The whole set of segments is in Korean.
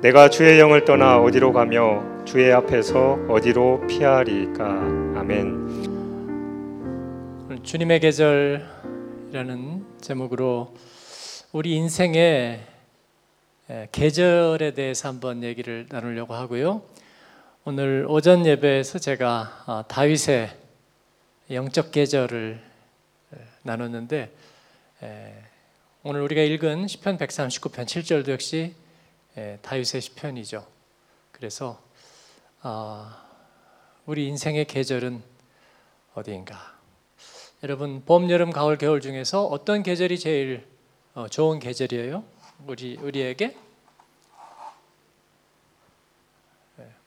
내가 주의 영을 떠나 어디로 가며 주의 앞에서 어디로 피하리까. 아멘. 주님의 계절이라는 제목으로 우리 인생의 계절에 대해서 한번 얘기를 나누려고 하고요. 오늘 오전 예배에서 제가 다윗의 영적 계절을 나눴는데, 오늘 우리가 읽은 시편 139편 7절도 역시 다윗의 시편이죠. 그래서 우리 인생의 계절은 어디인가? 여러분, 봄, 여름, 가을, 겨울 중에서 어떤 계절이 제일 좋은 계절이에요? 우리에게?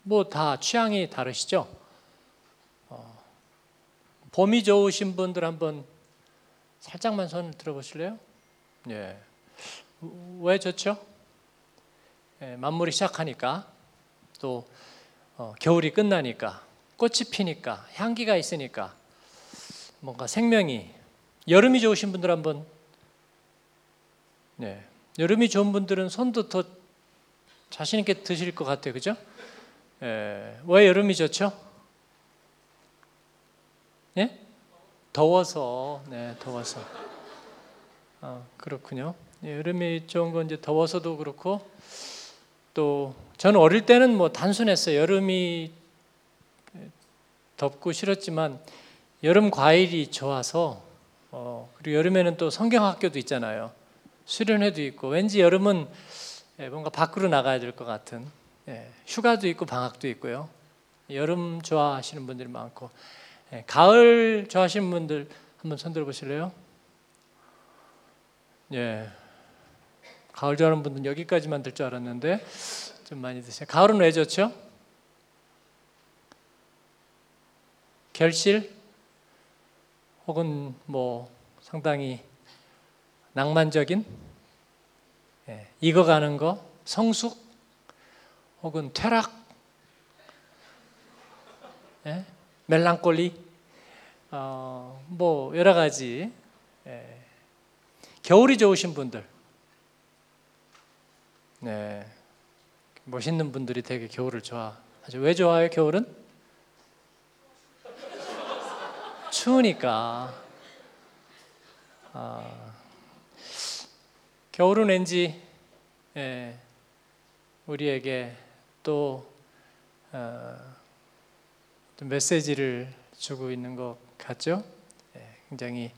뭐 다 취향이 다르시죠? 봄이 좋으신 분들 한번 살짝만 손을 들어보실래요? 예. 왜 좋죠? 만물이 시작하니까, 또 겨울이 끝나니까, 꽃이 피니까, 향기가 있으니까, 뭔가 생명이. 여름이 좋으신 분들 한번. 네, 여름이 좋은 분들은 손도 더 자신 있게 드실 것 같아요, 그죠? 예, 왜 여름이 좋죠? 예? 더워서. 네, 더워서. 그렇군요. 예, 여름이 좋은 건 이제 더워서도 그렇고. 또 저는 어릴 때는 뭐 단순했어요. 여름이 덥고 싫었지만 여름 과일이 좋아서, 그리고 여름에는 또 성경학교도 있잖아요. 수련회도 있고, 왠지 여름은 뭔가 밖으로 나가야 될 것 같은, 휴가도 있고 방학도 있고요. 여름 좋아하시는 분들이 많고, 가을 좋아하시는 분들 한번 손들어 보실래요? 예. 가을 좋아하는 분들은 여기까지만 들 줄 알았는데 좀 많이 드세요. 가을은 왜 좋죠? 결실? 혹은 뭐 상당히 낭만적인, 익어가는 거, 성숙, 혹은 퇴락, 멜랑콜리, 뭐 여러 가지. 겨울이 좋으신 분들, 네, 멋있는 분들이 되게 겨울을 좋아하죠. 왜 좋아해요, 겨울은? 추우니까. 겨울은 왠지 우리에게 또 메시지를 주고 있는 것 같죠. 굉장히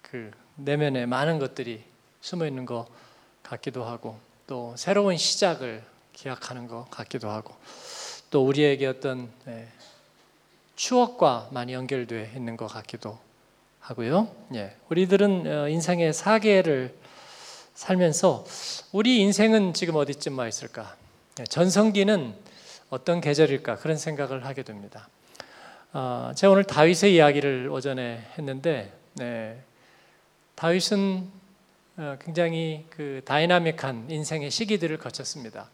그 내면에 많은 것들이 숨어 있는 것 같기도 하고, 또 새로운 시작을 기약하는 것 같기도 하고, 또 우리에게 어떤 추억과 많이 연결되어 있는 것 같기도 하고요. 예, 우리들은 인생의 4개를 살면서 우리 인생은 지금 어디쯤 와 있을까? 전성기는 어떤 계절일까? 그런 생각을 하게 됩니다. 제가 오늘 다윗의 이야기를 오전에 했는데, 다윗은 굉장히 그 다이나믹한 인생의 시기들을 거쳤습니다.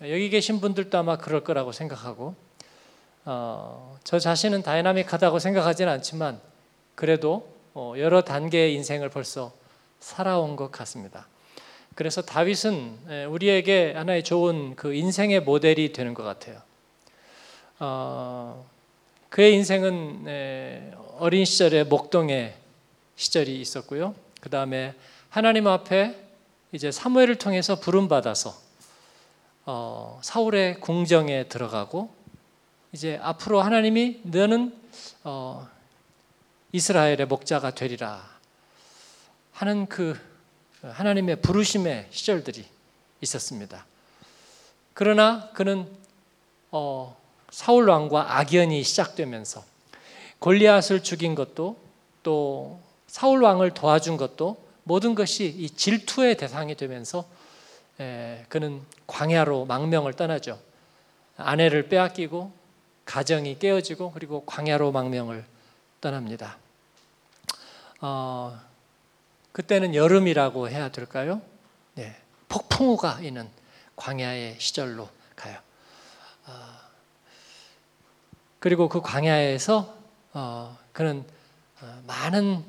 여기 계신 분들도 아마 그럴 거라고 생각하고, 저 자신은 다이나믹하다고 생각하지는 않지만 그래도 여러 단계의 인생을 벌써 살아온 것 같습니다. 그래서 다윗은 우리에게 하나의 좋은 그 인생의 모델이 되는 것 같아요. 그의 인생은 어린 시절에 목동의 시절이 있었고요. 그 다음에 하나님 앞에 이제 사무엘을 통해서 부름받아서 사울의 궁정에 들어가고, 이제 앞으로 하나님이 너는 이스라엘의 목자가 되리라 하는 그 하나님의 부르심의 시절들이 있었습니다. 그러나 그는 사울 왕과 악연이 시작되면서 골리앗을 죽인 것도, 또 사울 왕을 도와준 것도, 모든 것이 이 질투의 대상이 되면서 그는 광야로 망명을 떠나죠. 아내를 빼앗기고 가정이 깨어지고, 그리고 광야로 망명을 떠납니다. 그때는 여름이라고 해야 될까요? 네, 폭풍우가 있는 광야의 시절로 가요. 그리고 그 광야에서 그는 많은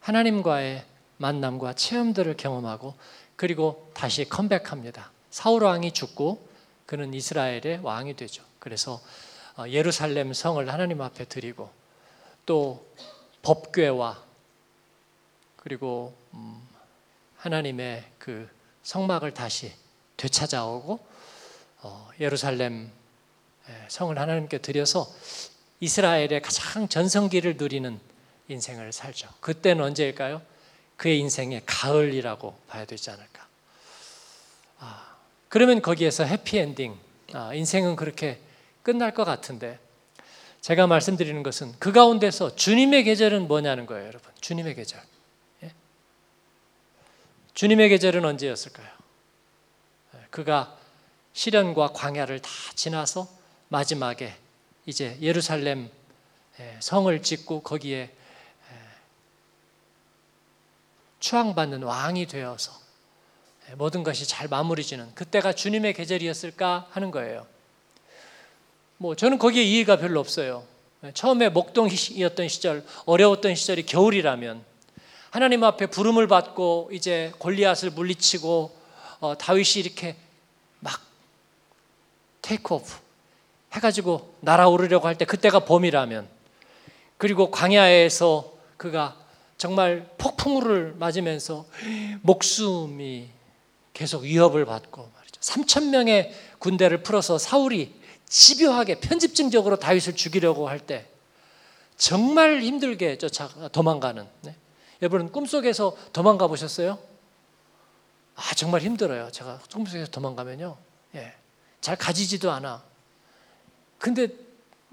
하나님과의 만남과 체험들을 경험하고, 그리고 다시 컴백합니다. 사울 왕이 죽고 그는 이스라엘의 왕이 되죠. 그래서 예루살렘 성을 하나님 앞에 드리고 또 법궤와 그리고 하나님의 그 성막을 다시 되찾아오고 예루살렘 성을 하나님께 드려서 이스라엘의 가장 전성기를 누리는 인생을 살죠. 그때는 언제일까요? 그의 인생의 가을이라고 봐야 되지 않을까. 그러면 거기에서 해피엔딩, 인생은 그렇게 끝날 것 같은데 제가 말씀드리는 것은 그 가운데서 주님의 계절은 뭐냐는 거예요, 여러분. 주님의 계절. 주님의 계절은 언제였을까요? 그가 시련과 광야를 다 지나서 마지막에 이제 예루살렘 성을 짓고 거기에 추앙받는 왕이 되어서 모든 것이 잘 마무리지는 그때가 주님의 계절이었을까 하는 거예요. 뭐 저는 거기에 이해가 별로 없어요. 처음에 목동이었던 시절, 어려웠던 시절이 겨울이라면 하나님 앞에 부름을 받고 이제 골리앗을 물리치고 다윗이 이렇게 막 테이크 오프 해가지고 날아오르려고 할 때 그때가 봄이라면, 그리고 광야에서 그가 정말 폭풍우를 맞으면서 목숨이 계속 위협을 받고 말이죠. 3,000명의 군대를 풀어서 사울이 집요하게 편집증적으로 다윗을 죽이려고 할 때 정말 힘들게 쫓아 도망가는. 네? 여러분 꿈속에서 도망가 보셨어요? 정말 힘들어요. 제가 꿈속에서 도망가면요, 잘 가지지도 않아. 근데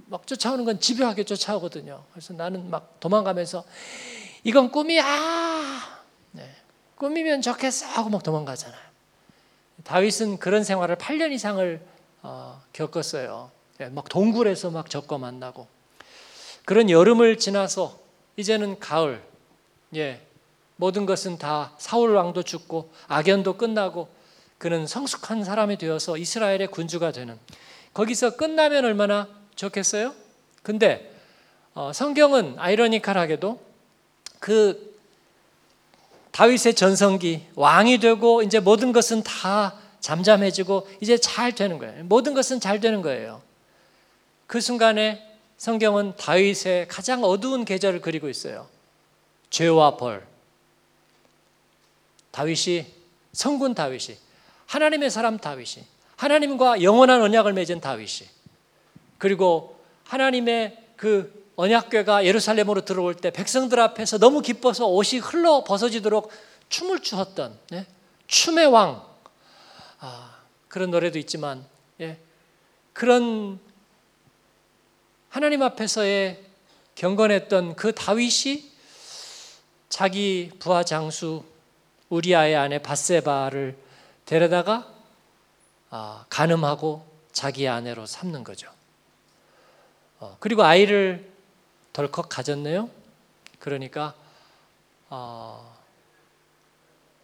막 쫓아오는 건 집요하게 쫓아오거든요. 그래서 나는 막 도망가면서 이건 꿈이야, 꿈이면 좋겠어 하고 막 도망가잖아요. 다윗은 그런 생활을 8년 이상을 겪었어요. 막 동굴에서 막 적과 만나고. 그런 여름을 지나서 이제는 가을, 모든 것은 다 사울 왕도 죽고 악연도 끝나고 그는 성숙한 사람이 되어서 이스라엘의 군주가 되는, 거기서 끝나면 얼마나 좋겠어요? 근데 성경은 아이러니컬하게도 그 다윗의 전성기, 왕이 되고 이제 모든 것은 다 잠잠해지고 이제 잘 되는 거예요. 모든 것은 잘 되는 거예요. 그 순간에 성경은 다윗의 가장 어두운 계절을 그리고 있어요. 죄와 벌. 다윗이, 성군 다윗이, 하나님의 사람 다윗이, 하나님과 영원한 언약을 맺은 다윗이, 그리고 하나님의 그 언약궤가 예루살렘으로 들어올 때 백성들 앞에서 너무 기뻐서 옷이 흘러 벗어지도록 춤을 추었던, 춤의 왕, 그런 노래도 있지만, 그런 하나님 앞에서의 경건했던 그 다윗이 자기 부하 장수 우리아의 아내 밧세바를 데려다가 간음하고 자기의 아내로 삼는 거죠. 그리고 아이를 덜컥 가졌네요. 그러니까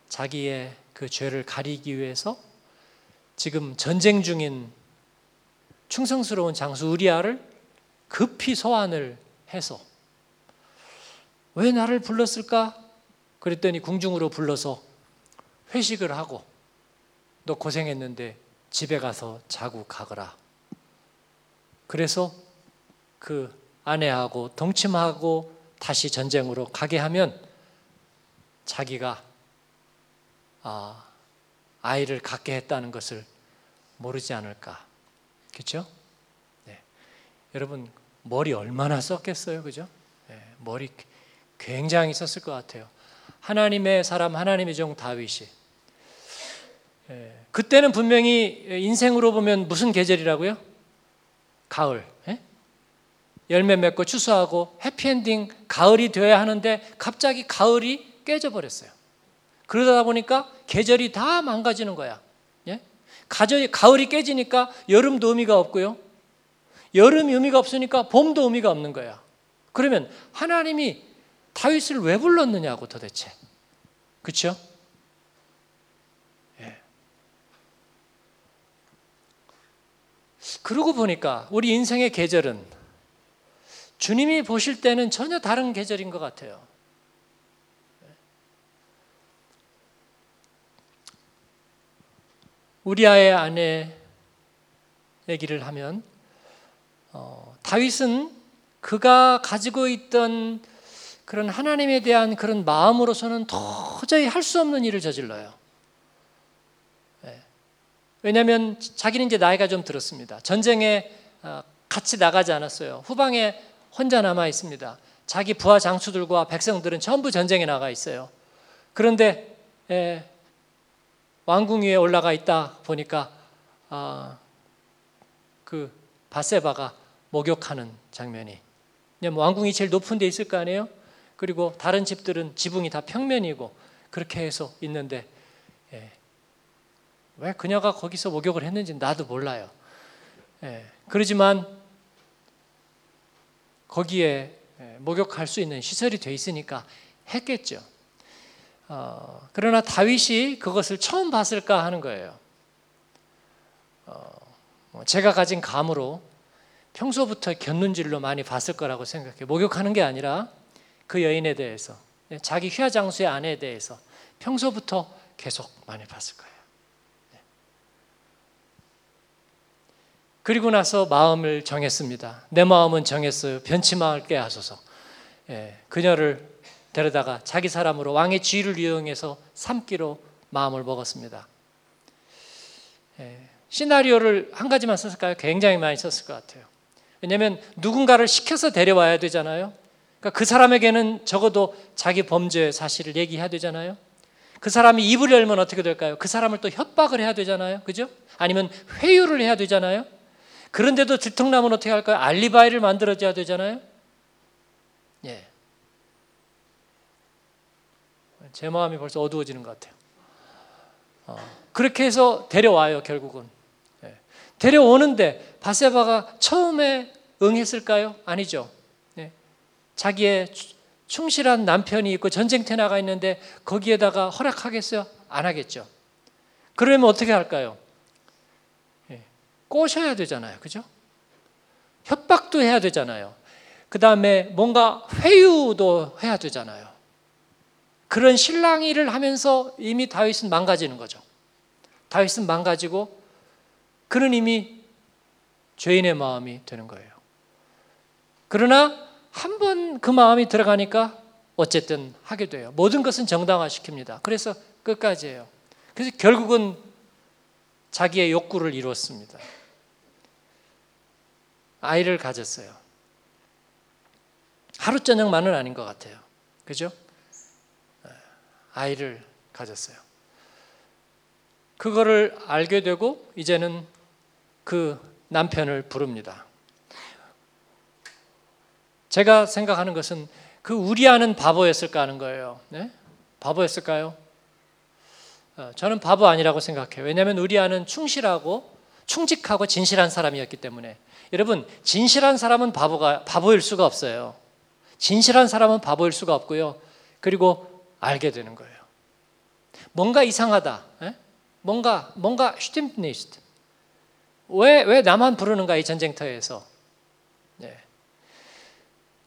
자기의 그 죄를 가리기 위해서 지금 전쟁 중인 충성스러운 장수 우리아를 급히 소환을 해서, 왜 나를 불렀을까? 그랬더니 궁중으로 불러서 회식을 하고, 너 고생했는데 집에 가서 자고 가거라. 그래서 그 아내하고 동침하고 다시 전쟁으로 가게 하면 자기가 아이를 갖게 했다는 것을 모르지 않을까. 그렇죠? 네. 여러분 머리 얼마나 썼겠어요, 그죠? 머리 굉장히 썼을 것 같아요. 하나님의 사람, 하나님의 종 다윗이. 그때는 분명히 인생으로 보면 무슨 계절이라고요? 가을. 열매 맺고 추수하고 해피엔딩 가을이 되어야 하는데 갑자기 가을이 깨져버렸어요. 그러다 보니까 계절이 다 망가지는 거야. 가을이 깨지니까 여름도 의미가 없고요. 여름이 의미가 없으니까 봄도 의미가 없는 거야. 그러면 하나님이 다윗을 왜 불렀느냐고 도대체. 그렇죠? 그러고 보니까 우리 인생의 계절은 주님이 보실 때는 전혀 다른 계절인 것 같아요. 우리아의 아내 얘기를 하면 다윗은 그가 가지고 있던 그런 하나님에 대한 그런 마음으로서는 도저히 할 수 없는 일을 저질러요. 왜냐하면 자기는 이제 나이가 좀 들었습니다. 전쟁에 같이 나가지 않았어요. 후방에 혼자 남아 있습니다. 자기 부하 장수들과 백성들은 전부 전쟁에 나가 있어요. 그런데 왕궁 위에 올라가 있다 보니까 그 바세바가 목욕하는 장면이, 왜냐면 왕궁이 제일 높은 데 있을 거 아니에요? 그리고 다른 집들은 지붕이 다 평면이고 그렇게 해서 있는데 왜 그녀가 거기서 목욕을 했는지 나도 몰라요. 그러지만 거기에 목욕할 수 있는 시설이 돼 있으니까 했겠죠. 그러나 다윗이 그것을 처음 봤을까 하는 거예요. 제가 가진 감으로 평소부터 곁눈질로 많이 봤을 거라고 생각해요. 목욕하는 게 아니라 그 여인에 대해서, 자기 휘하 장수의 아내에 대해서 평소부터 계속 많이 봤을 거예요. 그리고 나서 마음을 정했습니다. 내 마음은 정했어요. 변치 말게 하소서. 그녀를 데려다가 자기 사람으로 왕의 지위를 이용해서 삼기로 마음을 먹었습니다. 시나리오를 한 가지만 썼을까요? 굉장히 많이 썼을 것 같아요. 왜냐하면 누군가를 시켜서 데려와야 되잖아요. 그러니까 그 사람에게는 적어도 자기 범죄 사실을 얘기해야 되잖아요. 그 사람이 입을 열면 어떻게 될까요? 그 사람을 또 협박을 해야 되잖아요. 그죠? 아니면 회유를 해야 되잖아요. 그런데도 들통나면 어떻게 할까요? 알리바이를 만들어줘야 되잖아요. 예, 제 마음이 벌써 어두워지는 것 같아요. 그렇게 해서 데려와요, 결국은. 예. 데려오는데 바세바가 처음에 응했을까요? 아니죠. 예. 자기의 충실한 남편이 있고 전쟁터에 나가 있는데 거기에다가 허락하겠어요? 안 하겠죠. 그러면 어떻게 할까요? 예. 꼬셔야 되잖아요, 그죠? 협박도 해야 되잖아요. 그 다음에 뭔가 회유도 해야 되잖아요. 그런 실랑이를 하면서 이미 다윗은 망가지는 거죠. 다윗은 망가지고 그는 이미 죄인의 마음이 되는 거예요. 그러나 한 번 그 마음이 들어가니까 어쨌든 하게 돼요. 모든 것은 정당화시킵니다. 그래서 끝까지 해요. 그래서 결국은 자기의 욕구를 이루었습니다. 아이를 가졌어요. 하루 저녁만은 아닌 것 같아요. 그죠? 아이를 가졌어요. 그거를 알게 되고 이제는 그 남편을 부릅니다. 제가 생각하는 것은 그 우리아는 바보였을까 하는 거예요. 네? 바보였을까요? 저는 바보 아니라고 생각해요. 왜냐하면 우리아는 충실하고 충직하고 진실한 사람이었기 때문에. 여러분, 진실한 사람은 바보일 수가 없어요. 진실한 사람은 바보일 수가 없고요. 그리고 알게 되는 거예요. 뭔가 이상하다. 에? 뭔가 stimmt nicht. 왜 나만 부르는가 이 전쟁터에서. 예.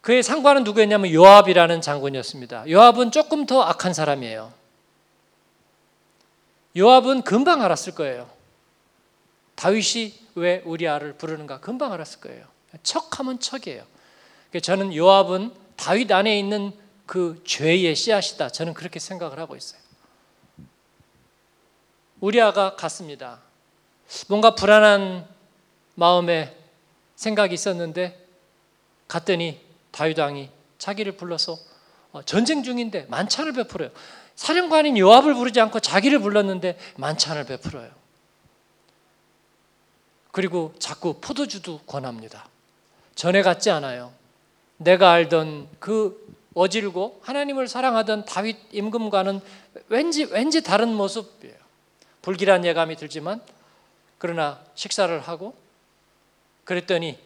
그의 상관은 누구였냐면 요압이라는 장군이었습니다. 요압은 조금 더 악한 사람이에요. 요압은 금방 알았을 거예요. 다윗이 왜 우리아를 부르는가 금방 알았을 거예요. 척하면 척이에요. 저는 요압은 다윗 안에 있는 그 죄의 씨앗이다. 저는 그렇게 생각을 하고 있어요. 우리아가 갔습니다. 뭔가 불안한 마음에 생각이 있었는데 갔더니 다윗 왕이 자기를 불러서 전쟁 중인데 만찬을 베풀어요. 사령관인 요압을 부르지 않고 자기를 불렀는데 만찬을 베풀어요. 그리고 자꾸 포도주도 권합니다. 전에 같지 않아요. 내가 알던 그 어질고 하나님을 사랑하던 다윗 임금과는 왠지 다른 모습이에요. 불길한 예감이 들지만 그러나 식사를 하고 그랬더니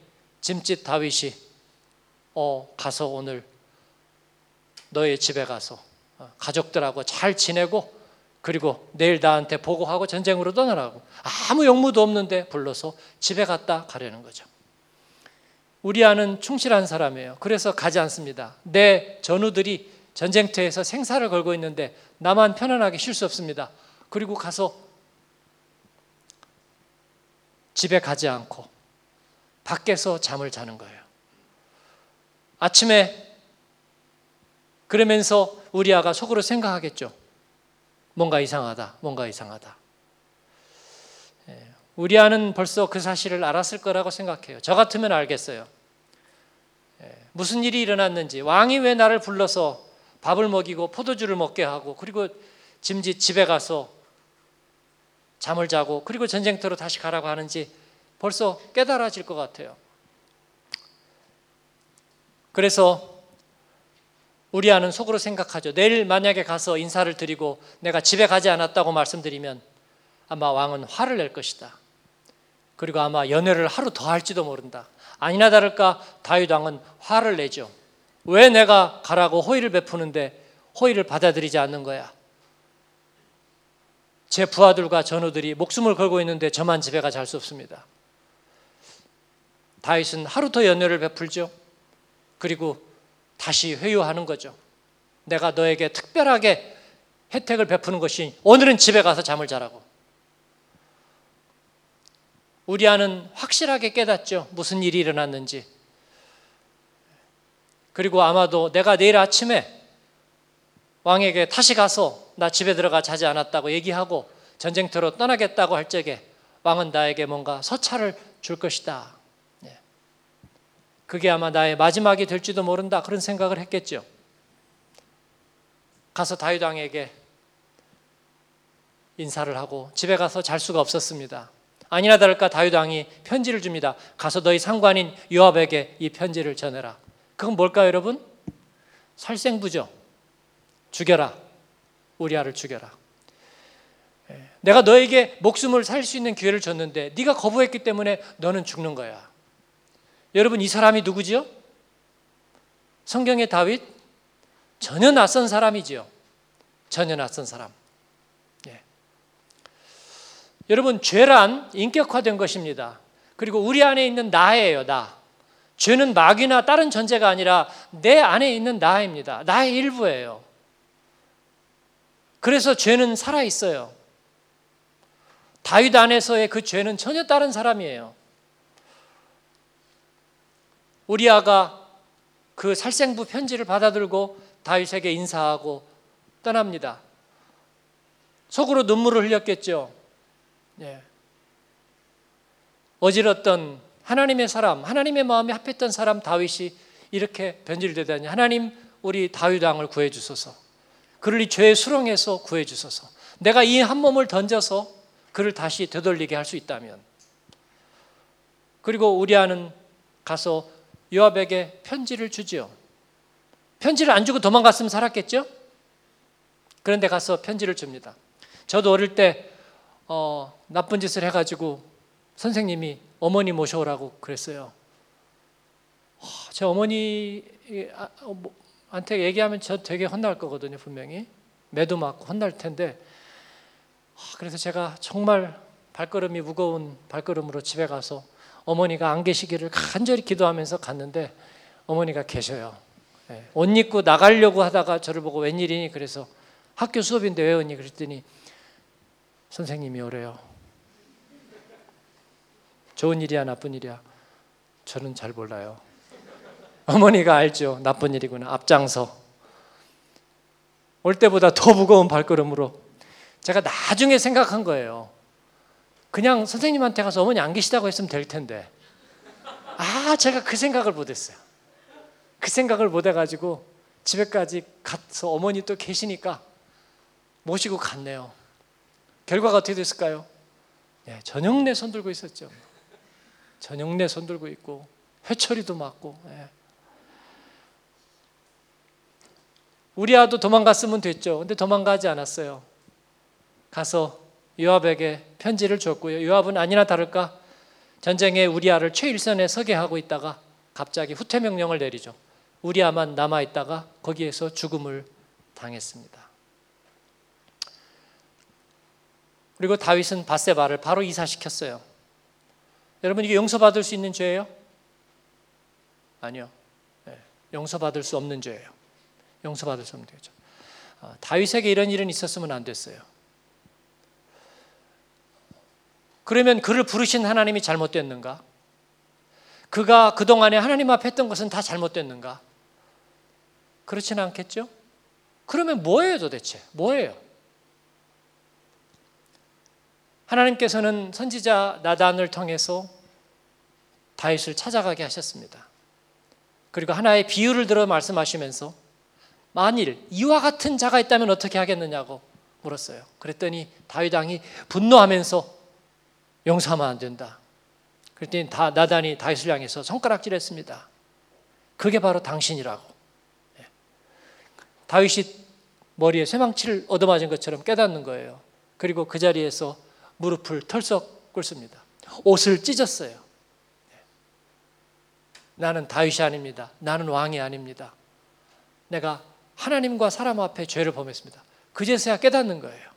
짐짓 다윗이 가서 오늘 너의 집에 가서 가족들하고 잘 지내고 그리고 내일 나한테 보고하고 전쟁으로 떠나라고 아무 용무도 없는데 불러서 집에 갔다 가려는 거죠. 우리아는 충실한 사람이에요. 그래서 가지 않습니다. 내 전우들이 전쟁터에서 생사를 걸고 있는데 나만 편안하게 쉴 수 없습니다. 그리고 가서 집에 가지 않고 밖에서 잠을 자는 거예요. 아침에 그러면서 우리아가 속으로 생각하겠죠. 뭔가 이상하다, 뭔가 이상하다. 우리아는 벌써 그 사실을 알았을 거라고 생각해요. 저 같으면 알겠어요. 무슨 일이 일어났는지, 왕이 왜 나를 불러서 밥을 먹이고 포도주를 먹게 하고, 그리고 짐짓 집에 가서 잠을 자고, 그리고 전쟁터로 다시 가라고 하는지 벌써 깨달아질 것 같아요. 그래서 우리아는 속으로 생각하죠. 내일 만약에 가서 인사를 드리고 내가 집에 가지 않았다고 말씀드리면 아마 왕은 화를 낼 것이다. 그리고 아마 연회를 하루 더 할지도 모른다. 아니나 다를까 다윗 왕은 화를 내죠. 왜 내가 가라고 호의를 베푸는데 호의를 받아들이지 않는 거야? 제 부하들과 전우들이 목숨을 걸고 있는데 저만 집에 가 잘 수 없습니다. 다윗은 하루 더 연회를 베풀죠. 그리고 다시 회유하는 거죠. 내가 너에게 특별하게 혜택을 베푸는 것이 오늘은 집에 가서 잠을 자라고. 우리아는 확실하게 깨닫죠. 무슨 일이 일어났는지. 그리고 아마도 내가 내일 아침에 왕에게 다시 가서 나 집에 들어가 자지 않았다고 얘기하고 전쟁터로 떠나겠다고 할 적에 왕은 나에게 뭔가 서차를 줄 것이다. 그게 아마 나의 마지막이 될지도 모른다. 그런 생각을 했겠죠. 가서 다윗 왕에게 인사를 하고 집에 가서 잘 수가 없었습니다. 아니나 다를까 다윗 왕이 편지를 줍니다. 가서 너희 상관인 요압에게 이 편지를 전해라. 그건 뭘까요, 여러분? 살생부죠. 죽여라. 우리아를 죽여라. 내가 너에게 목숨을 살 수 있는 기회를 줬는데 네가 거부했기 때문에 너는 죽는 거야. 여러분, 이 사람이 누구지요? 성경의 다윗? 전혀 낯선 사람이지요. 전혀 낯선 사람. 예. 여러분, 죄란 인격화된 것입니다. 그리고 우리 안에 있는 나예요, 나. 죄는 마귀나 다른 존재가 아니라 내 안에 있는 나입니다. 나의 일부예요. 그래서 죄는 살아있어요. 다윗 안에서의 그 죄는 전혀 다른 사람이에요. 우리아가 그 살생부 편지를 받아들고 다윗에게 인사하고 떠납니다. 속으로 눈물을 흘렸겠죠. 예. 어질었던 하나님의 사람, 하나님의 마음에 합했던 사람 다윗이 이렇게 변질되다니, 하나님 우리 다윗 왕을 구해주소서. 그를 이 죄의 수렁에서 구해주소서. 내가 이 한 몸을 던져서 그를 다시 되돌리게 할 수 있다면. 그리고 우리아는 가서 요압에게 편지를 주지요. 편지를 안 주고 도망갔으면 살았겠죠? 그런데 가서 편지를 줍니다. 저도 어릴 때 나쁜 짓을 해가지고 선생님이 어머니 모셔오라고 그랬어요. 제 어머니한테 얘기하면 저 되게 혼날 거거든요, 분명히. 매도 맞고 혼날 텐데. 그래서 제가 정말 발걸음이 무거운 발걸음으로 집에 가서 어머니가 안 계시기를 간절히 기도하면서 갔는데 어머니가 계셔요. 옷 입고 나가려고 하다가 저를 보고 웬일이니? 그래서 학교 수업인데 왜 오니? 그랬더니 선생님이 오래요. 좋은 일이야, 나쁜 일이야? 저는 잘 몰라요. 어머니가 알죠. 나쁜 일이구나. 앞장서. 올 때보다 더 무거운 발걸음으로. 제가 나중에 생각한 거예요. 그냥 선생님한테 가서 어머니 안 계시다고 했으면 될 텐데. 제가 그 생각을 못 했어요. 그 생각을 못 해가지고 집에까지 가서 어머니 또 계시니까 모시고 갔네요. 결과가 어떻게 됐을까요? 예, 전영래 손 들고 있었죠. 전영래 손 들고 있고 회초리도 맞고. 예. 우리 아도 도망갔으면 됐죠. 근데 도망가지 않았어요. 가서 요압에게 편지를 줬고요. 요압은 아니나 다를까 전쟁에 우리아를 최일선에 서게 하고 있다가 갑자기 후퇴 명령을 내리죠. 우리아만 남아있다가 거기에서 죽음을 당했습니다. 그리고 다윗은 밧세바를 바로 이사시켰어요. 여러분, 이게 용서받을 수 있는 죄예요? 아니요. 용서받을 수 없는 죄예요. 용서받을 수 없는 죄죠. 다윗에게 이런 일은 있었으면 안 됐어요. 그러면 그를 부르신 하나님이 잘못됐는가? 그가 그동안에 하나님 앞에 했던 것은 다 잘못됐는가? 그렇지는 않겠죠? 그러면 뭐예요 도대체? 뭐예요? 하나님께서는 선지자 나단을 통해서 다윗을 찾아가게 하셨습니다. 그리고 하나의 비유를 들어 말씀하시면서 만일 이와 같은 자가 있다면 어떻게 하겠느냐고 물었어요. 그랬더니 다윗 왕이 분노하면서 용서하면 안 된다. 그랬더니 나단이 다윗을 향해서 손가락질했습니다. 그게 바로 당신이라고. 다윗이 머리에 쇠망치를 얻어맞은 것처럼 깨닫는 거예요. 그리고 그 자리에서 무릎을 털썩 꿇습니다. 옷을 찢었어요. 나는 다윗이 아닙니다. 나는 왕이 아닙니다. 내가 하나님과 사람 앞에 죄를 범했습니다. 그제서야 깨닫는 거예요.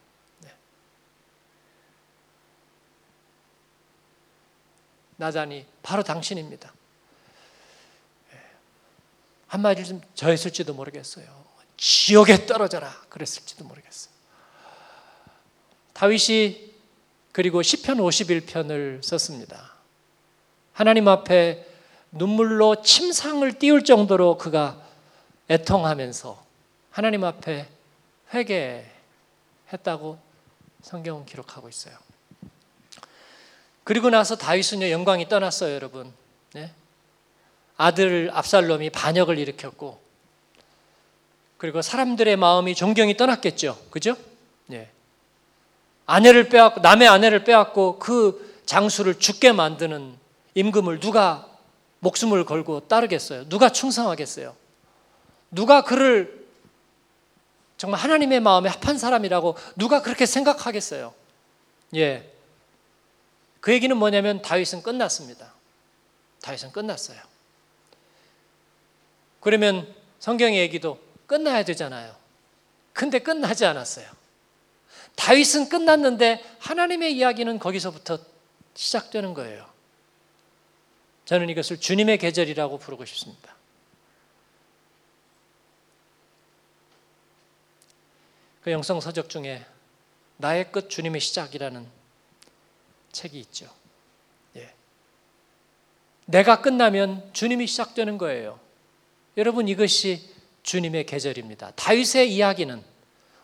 나단이 바로 당신입니다. 한마디를 좀 저했을지도 모르겠어요. 지옥에 떨어져라 그랬을지도 모르겠어요. 다윗이 그리고 시편 51편을 썼습니다. 하나님 앞에 눈물로 침상을 띄울 정도로 그가 애통하면서 하나님 앞에 회개했다고 성경은 기록하고 있어요. 그리고 나서 다윗은요 영광이 떠났어요, 여러분. 네? 아들 압살롬이 반역을 일으켰고 그리고 사람들의 마음이 존경이 떠났겠죠. 그죠? 예. 아내를 빼앗고, 남의 아내를 빼앗고 그 장수를 죽게 만드는 임금을 누가 목숨을 걸고 따르겠어요? 누가 충성하겠어요? 누가 그를 정말 하나님의 마음에 합한 사람이라고 누가 그렇게 생각하겠어요? 예. 그 얘기는 뭐냐면 다윗은 끝났습니다. 다윗은 끝났어요. 그러면 성경의 얘기도 끝나야 되잖아요. 근데 끝나지 않았어요. 다윗은 끝났는데 하나님의 이야기는 거기서부터 시작되는 거예요. 저는 이것을 주님의 계절이라고 부르고 싶습니다. 그 영성서적 중에 나의 끝 주님의 시작이라는 책이 있죠. 예. 내가 끝나면 주님이 시작되는 거예요. 여러분 이것이 주님의 계절입니다. 다윗의 이야기는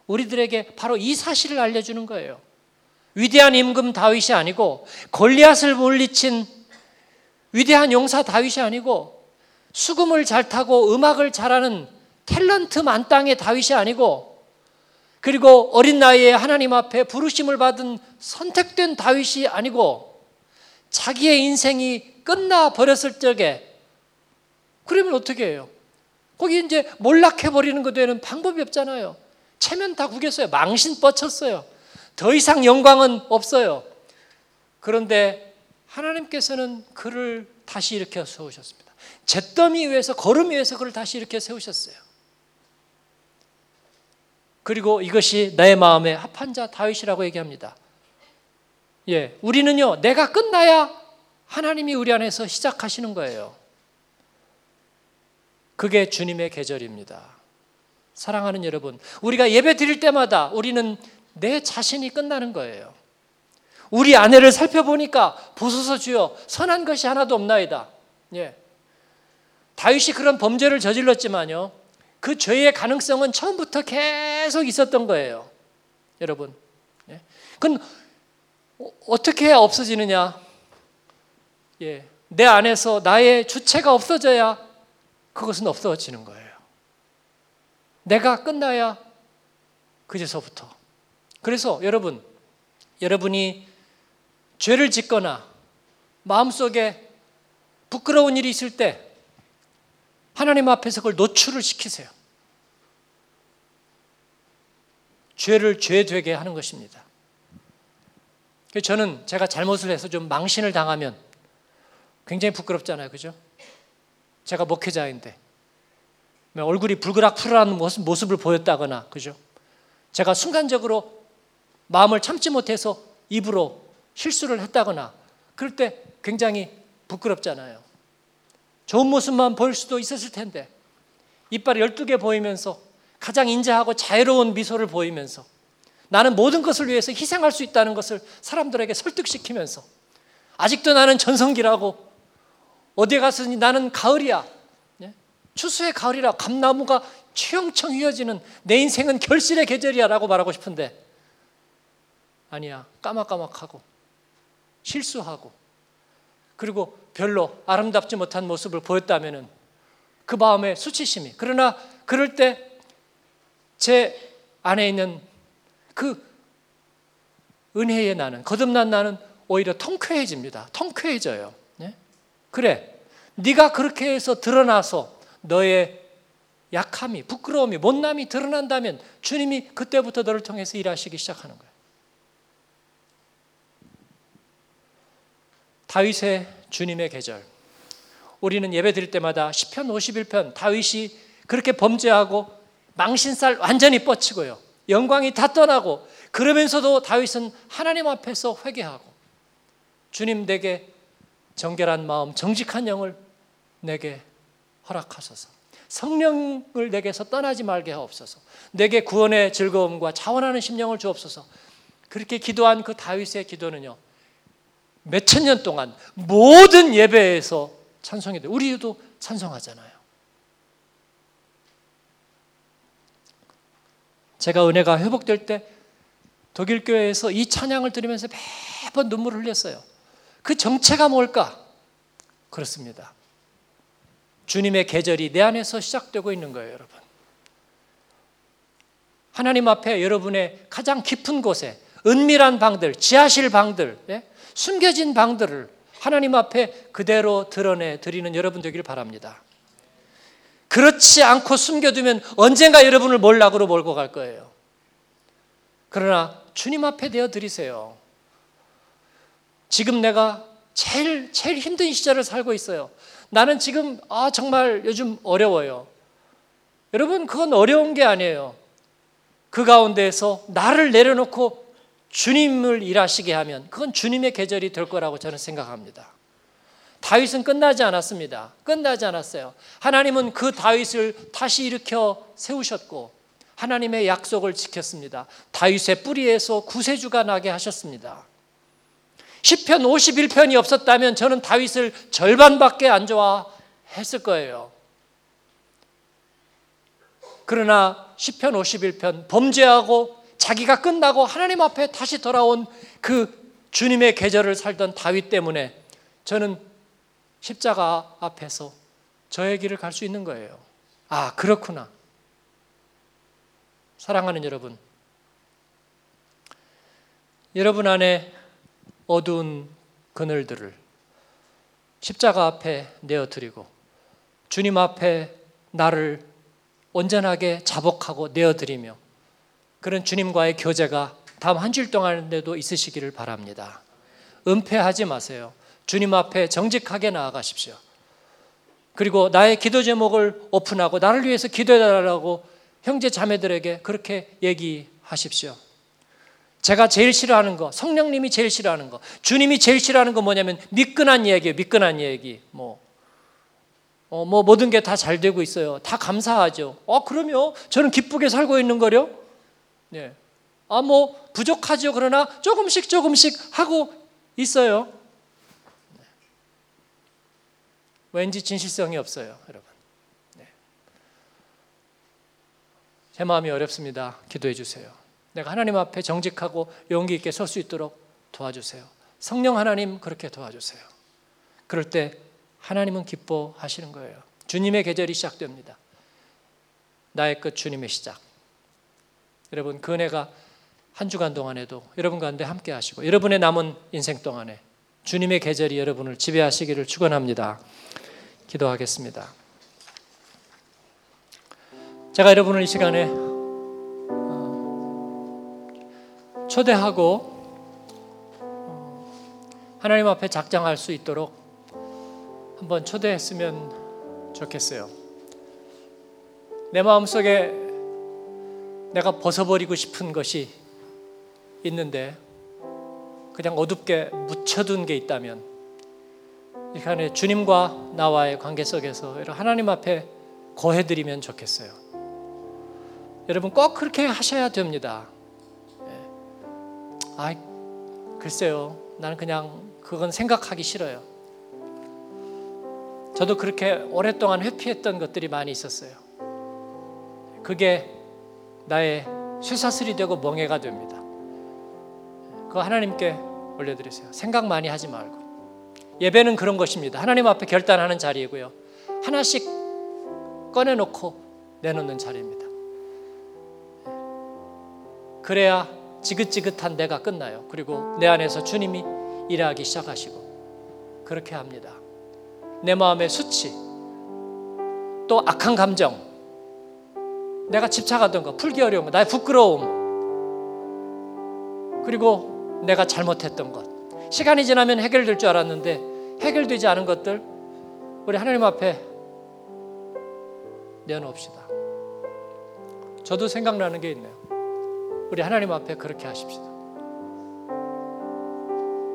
우리들에게 바로 이 사실을 알려주는 거예요. 위대한 임금 다윗이 아니고 골리앗을 물리친 위대한 용사 다윗이 아니고 수금을 잘 타고 음악을 잘하는 탤런트 만땅의 다윗이 아니고 그리고 어린 나이에 하나님 앞에 부르심을 받은 선택된 다윗이 아니고 자기의 인생이 끝나버렸을 적에 그러면 어떻게 해요? 거기 이제 몰락해버리는 것 외에는 방법이 없잖아요. 체면 다 구겼어요. 망신 뻗쳤어요. 더 이상 영광은 없어요. 그런데 하나님께서는 그를 다시 일으켜 세우셨습니다. 잿더미 위에서, 거름 위에서 그를 다시 일으켜 세우셨어요. 그리고 이것이 내 마음에 합한 자 다윗이라고 얘기합니다. 예, 우리는요, 내가 끝나야 하나님이 우리 안에서 시작하시는 거예요. 그게 주님의 계절입니다. 사랑하는 여러분, 우리가 예배 드릴 때마다 우리는 내 자신이 끝나는 거예요. 우리 아내를 살펴보니까 보소서 주여 선한 것이 하나도 없나이다. 예. 다윗이 그런 범죄를 저질렀지만요. 그 죄의 가능성은 처음부터 계속 있었던 거예요. 여러분. 예. 그건 어떻게 없어지느냐? 예. 내 안에서 나의 주체가 없어져야 그것은 없어지는 거예요. 내가 끝나야 그제서부터. 그래서 여러분, 여러분이 죄를 짓거나 마음속에 부끄러운 일이 있을 때 하나님 앞에서 그걸 노출을 시키세요. 죄를 죄되게 하는 것입니다. 저는 제가 잘못을 해서 좀 망신을 당하면 굉장히 부끄럽잖아요. 그죠? 제가 목회자인데 얼굴이 불그락불그락한 모습을 보였다거나 그죠? 제가 순간적으로 마음을 참지 못해서 입으로 실수를 했다거나 그럴 때 굉장히 부끄럽잖아요. 좋은 모습만 보일 수도 있었을 텐데 이빨이 12개 보이면서 가장 인자하고 자애로운 미소를 보이면서 나는 모든 것을 위해서 희생할 수 있다는 것을 사람들에게 설득시키면서 아직도 나는 전성기라고, 어디에 갔으니 나는 가을이야, 추수의 가을이라, 감나무가 최영청 휘어지는 내 인생은 결실의 계절이야 라고 말하고 싶은데, 아니야, 까막까막하고 실수하고 그리고 별로 아름답지 못한 모습을 보였다면 그 마음의 수치심이, 그러나 그럴 때 제 안에 있는 그 은혜의 나는, 거듭난 나는 오히려 통쾌해집니다. 통쾌해져요. 네? 그래, 네가 그렇게 해서 드러나서 너의 약함이, 부끄러움이, 못남이 드러난다면 주님이 그때부터 너를 통해서 일하시기 시작하는 거예요. 다윗의 주님의 계절. 우리는 예배 드릴 때마다 시편 51편, 다윗이 그렇게 범죄하고 망신살 완전히 뻗치고요, 영광이 다 떠나고, 그러면서도 다윗은 하나님 앞에서 회개하고, 주님 내게 정결한 마음, 정직한 영을 내게 허락하소서, 성령을 내게서 떠나지 말게 하옵소서, 내게 구원의 즐거움과 자원하는 심령을 주옵소서. 그렇게 기도한 그 다윗의 기도는요, 몇천 년 동안 모든 예배에서 찬송이 돼요. 우리도 찬송하잖아요. 제가 은혜가 회복될 때 독일 교회에서 이 찬양을 들으면서 매번 눈물을 흘렸어요. 그 정체가 뭘까? 그렇습니다. 주님의 계절이 내 안에서 시작되고 있는 거예요, 여러분. 하나님 앞에 여러분의 가장 깊은 곳에 은밀한 방들, 지하실 방들, 숨겨진 방들을 하나님 앞에 그대로 드러내 드리는 여러분 되길 바랍니다. 그렇지 않고 숨겨두면 언젠가 여러분을 몰락으로 몰고 갈 거예요. 그러나 주님 앞에 대어 드리세요. 지금 내가 제일 힘든 시절을 살고 있어요. 나는 지금 정말 요즘 어려워요. 여러분, 그건 어려운 게 아니에요. 그 가운데에서 나를 내려놓고 주님을 일하시게 하면 그건 주님의 계절이 될 거라고 저는 생각합니다. 다윗은 끝나지 않았습니다. 끝나지 않았어요. 하나님은 그 다윗을 다시 일으켜 세우셨고 하나님의 약속을 지켰습니다. 다윗의 뿌리에서 구세주가 나게 하셨습니다. 시편 51편이 없었다면 저는 다윗을 절반밖에 안 좋아했을 거예요. 그러나 시편 51편, 범죄하고 자기가 끝나고 하나님 앞에 다시 돌아온 그 주님의 계절을 살던 다윗 때문에 저는 십자가 앞에서 저의 길을 갈 수 있는 거예요. 아, 그렇구나. 사랑하는 여러분, 여러분 안에 어두운 그늘들을 십자가 앞에 내어드리고 주님 앞에 나를 온전하게 자복하고 내어드리며 그런 주님과의 교제가 다음 한 주일 동안에도 있으시기를 바랍니다. 은폐하지 마세요. 주님 앞에 정직하게 나아가십시오. 그리고 나의 기도 제목을 오픈하고 나를 위해서 기도해달라고 형제 자매들에게 그렇게 얘기하십시오. 제가 제일 싫어하는 거, 성령님이 제일 싫어하는 거, 주님이 제일 싫어하는 거 뭐냐면 미끈한 얘기예요. 미끈한 얘기. 모든 게 다 잘 되고 있어요. 다 감사하죠. 그럼요. 저는 기쁘게 살고 있는 거려? 네. 부족하죠. 그러나 조금씩 하고 있어요. 왠지 진실성이 없어요, 여러분. 네. 제 마음이 어렵습니다. 기도해 주세요. 내가 하나님 앞에 정직하고 용기 있게 설 수 있도록 도와주세요. 성령 하나님, 그렇게 도와주세요. 그럴 때 하나님은 기뻐하시는 거예요. 주님의 계절이 시작됩니다. 나의 끝, 주님의 시작. 여러분, 그 은혜가 한 주간 동안에도 여러분 가운데 함께 하시고 여러분의 남은 인생 동안에 주님의 계절이 여러분을 지배하시기를 축원합니다. 기도하겠습니다. 제가 여러분을 이 시간에 초대하고 하나님 앞에 작정할 수 있도록 한번 초대했으면 좋겠어요. 내 마음속에 내가 벗어버리고 싶은 것이 있는데 그냥 어둡게 묻혀둔 게 있다면 이 시간에 주님과 나와의 관계 속에서 하나님 앞에 고해드리면 좋겠어요. 여러분, 꼭 그렇게 하셔야 됩니다. 글쎄요. 나는 그냥 그건 생각하기 싫어요. 저도 그렇게 오랫동안 회피했던 것들이 많이 있었어요. 그게 나의 쇠사슬이 되고 멍해가 됩니다. 그거 하나님께 올려드리세요. 생각 많이 하지 말고. 예배는 그런 것입니다. 하나님 앞에 결단하는 자리이고요. 하나씩 꺼내놓고 내놓는 자리입니다. 그래야 지긋지긋한 내가 끝나요. 그리고 내 안에서 주님이 일하기 시작하시고 그렇게 합니다. 내 마음의 수치, 또 악한 감정, 내가 집착하던 거, 풀기 어려운 거, 나의 부끄러움, 그리고 내가 잘못했던 것. 시간이 지나면 해결될 줄 알았는데 해결되지 않은 것들 우리 하나님 앞에 내놓읍시다. 저도 생각나는 게 있네요. 우리 하나님 앞에 그렇게 하십시다.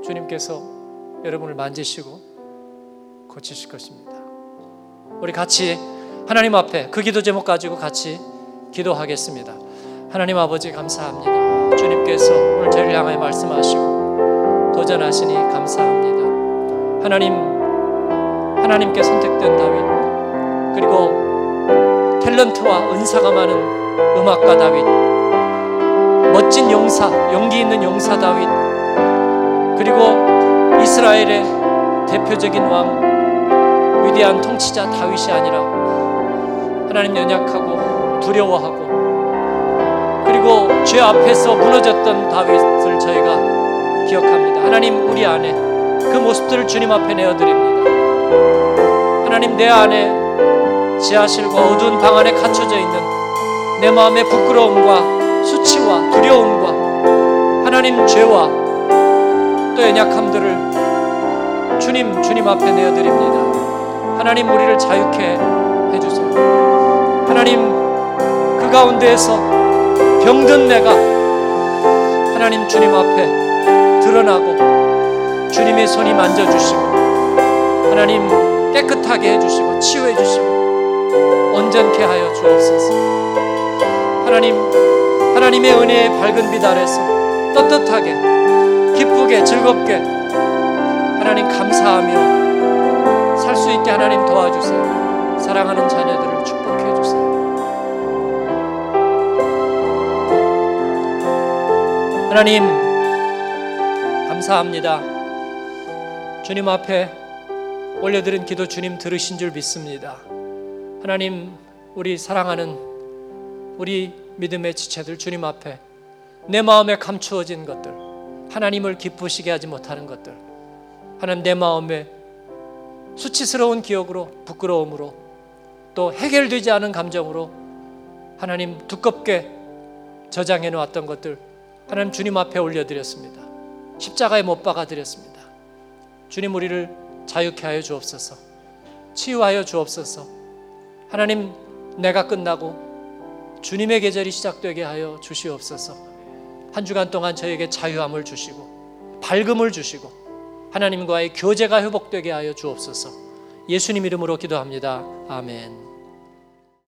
주님께서 여러분을 만지시고 고치실 것입니다. 우리 같이 하나님 앞에 그 기도 제목 가지고 같이 기도하겠습니다. 하나님 아버지 감사합니다. 주님께서 오늘 저희를 향해 말씀하시고 도전하시니 감사합니다. 하나님께 선택된 다윗, 그리고 탤런트와 은사가 많은 음악가 다윗, 멋진 용사, 용기 있는 용사 다윗, 그리고 이스라엘의 대표적인 왕 위대한 통치자 다윗이 아니라 하나님 연약하고 두려워하고 그리고 죄 앞에서 무너졌던 다윗을 저희가 기억합니다. 하나님 우리 안에 그 모습들을 주님 앞에 내어드립니다. 하나님 내 안에 지하실과 어두운 방 안에 갇혀져 있는 내 마음의 부끄러움과 수치와 두려움과 하나님 죄와 또 연약함들을 주님 앞에 내어드립니다. 하나님 우리를 자유케 해주세요. 하나님 그 가운데에서 병든 내가 하나님 주님 앞에 드러나고 주님의 손이 만져주시고 하나님 깨끗하게 해주시고 치유해주시고 온전케 하여 주옵소서. 하나님의 은혜의 밝은 빛 아래서 떳떳하게 기쁘게 즐겁게 하나님 감사하며 살 수 있게 하나님 도와주세요. 사랑하는 자녀들을 축복해 주세요. 하나님 감사합니다. 주님 앞에 올려드린 기도 주님 들으신 줄 믿습니다. 하나님 우리 사랑하는 우리 믿음의 지체들 주님 앞에 내 마음에 감추어진 것들, 하나님을 기쁘시게 하지 못하는 것들, 하나님 내 마음에 수치스러운 기억으로 부끄러움으로 또 해결되지 않은 감정으로 하나님 두껍게 저장해 놓았던 것들 하나님 주님 앞에 올려드렸습니다. 십자가에 못 박아드렸습니다. 주님 우리를 자유케 하여 주옵소서. 치유하여 주옵소서. 하나님 내가 끝나고 주님의 계절이 시작되게 하여 주시옵소서. 한 주간 동안 저에게 자유함을 주시고 밝음을 주시고 하나님과의 교제가 회복되게 하여 주옵소서. 예수님 이름으로 기도합니다. 아멘.